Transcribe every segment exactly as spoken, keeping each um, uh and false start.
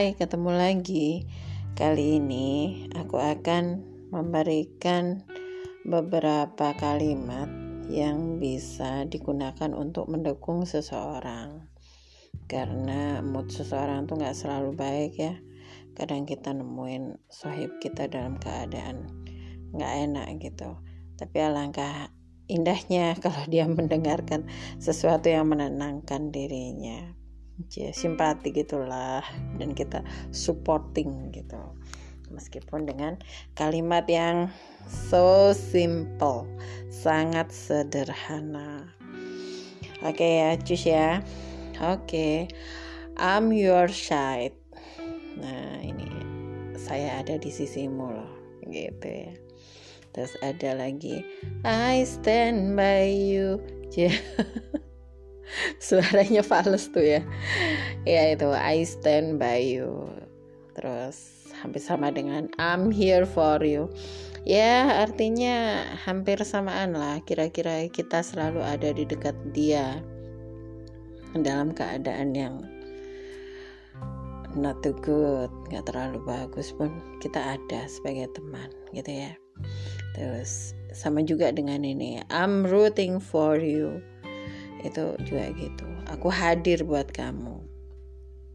Hai, ketemu lagi. Kali ini aku akan memberikan beberapa kalimat yang bisa digunakan untuk mendukung seseorang. Karena mood seseorang tuh gak selalu baik ya. Kadang kita nemuin sohib kita dalam keadaan gak enak gitu. Tapi alangkah indahnya kalau dia mendengarkan sesuatu yang menenangkan dirinya. Simpati gitulah, dan kita supporting gitu, meskipun dengan kalimat yang so simple, sangat sederhana. Oke ya, cus ya. Oke, I'm your side. Nah ini saya ada di sisimu loh, gitu ya. Terus ada lagi, I stand by you. Suaranya fals tuh ya. Ya itu, I stand by you. Terus hampir sama dengan I'm here for you. Ya artinya hampir samaan lah. Kira-kira kita selalu ada di dekat dia dalam keadaan yang not too good, gak terlalu bagus pun kita ada sebagai teman gitu ya. Terus sama juga dengan ini, I'm rooting for you. Itu juga gitu, aku hadir buat kamu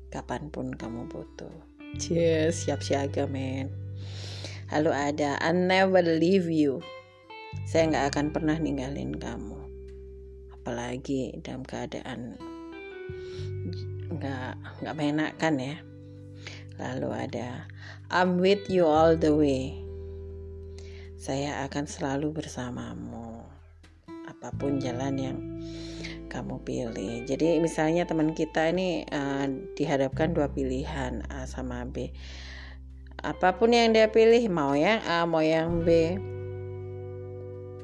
kapanpun kamu butuh. Yes, siap siaga men. Lalu ada I never leave you, saya gak akan pernah ninggalin kamu, apalagi dalam keadaan gak, gak menyenangkan ya. Lalu ada I'm with you all the way, saya akan selalu bersamamu apapun jalan yang kamu pilih. Jadi misalnya teman kita ini uh, dihadapkan dua pilihan A sama B. Apapun yang dia pilih, mau yang A mau yang B,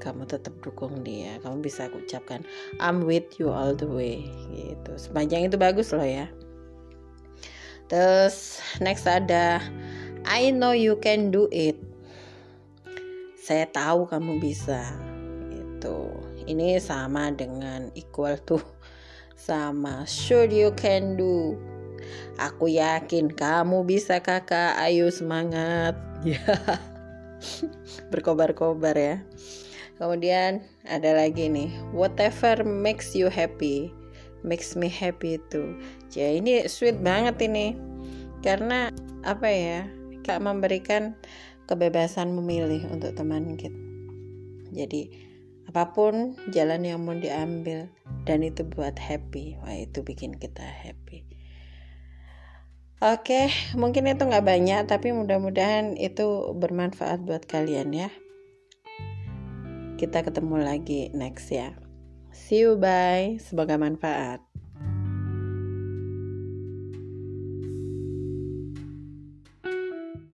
kamu tetap dukung dia. Kamu bisa ucapkan I'm with you all the way gitu. Sepanjang itu bagus loh ya. Terus next ada I know you can do it, saya tahu kamu bisa gitu. Ini sama dengan equal to, sama sure you can do, aku yakin kamu bisa kakak, ayo semangat ya. Berkobar-kobar ya. Kemudian ada lagi nih, whatever makes you happy makes me happy too. Ya ini sweet banget ini, karena apa ya, kita memberikan kebebasan memilih untuk teman kita. Jadi apapun jalan yang mau diambil dan itu buat happy, wah itu bikin kita happy. Oke, mungkin itu gak banyak, tapi mudah-mudahan itu bermanfaat buat kalian ya. Kita ketemu lagi next ya. See you, bye. Semoga manfaat.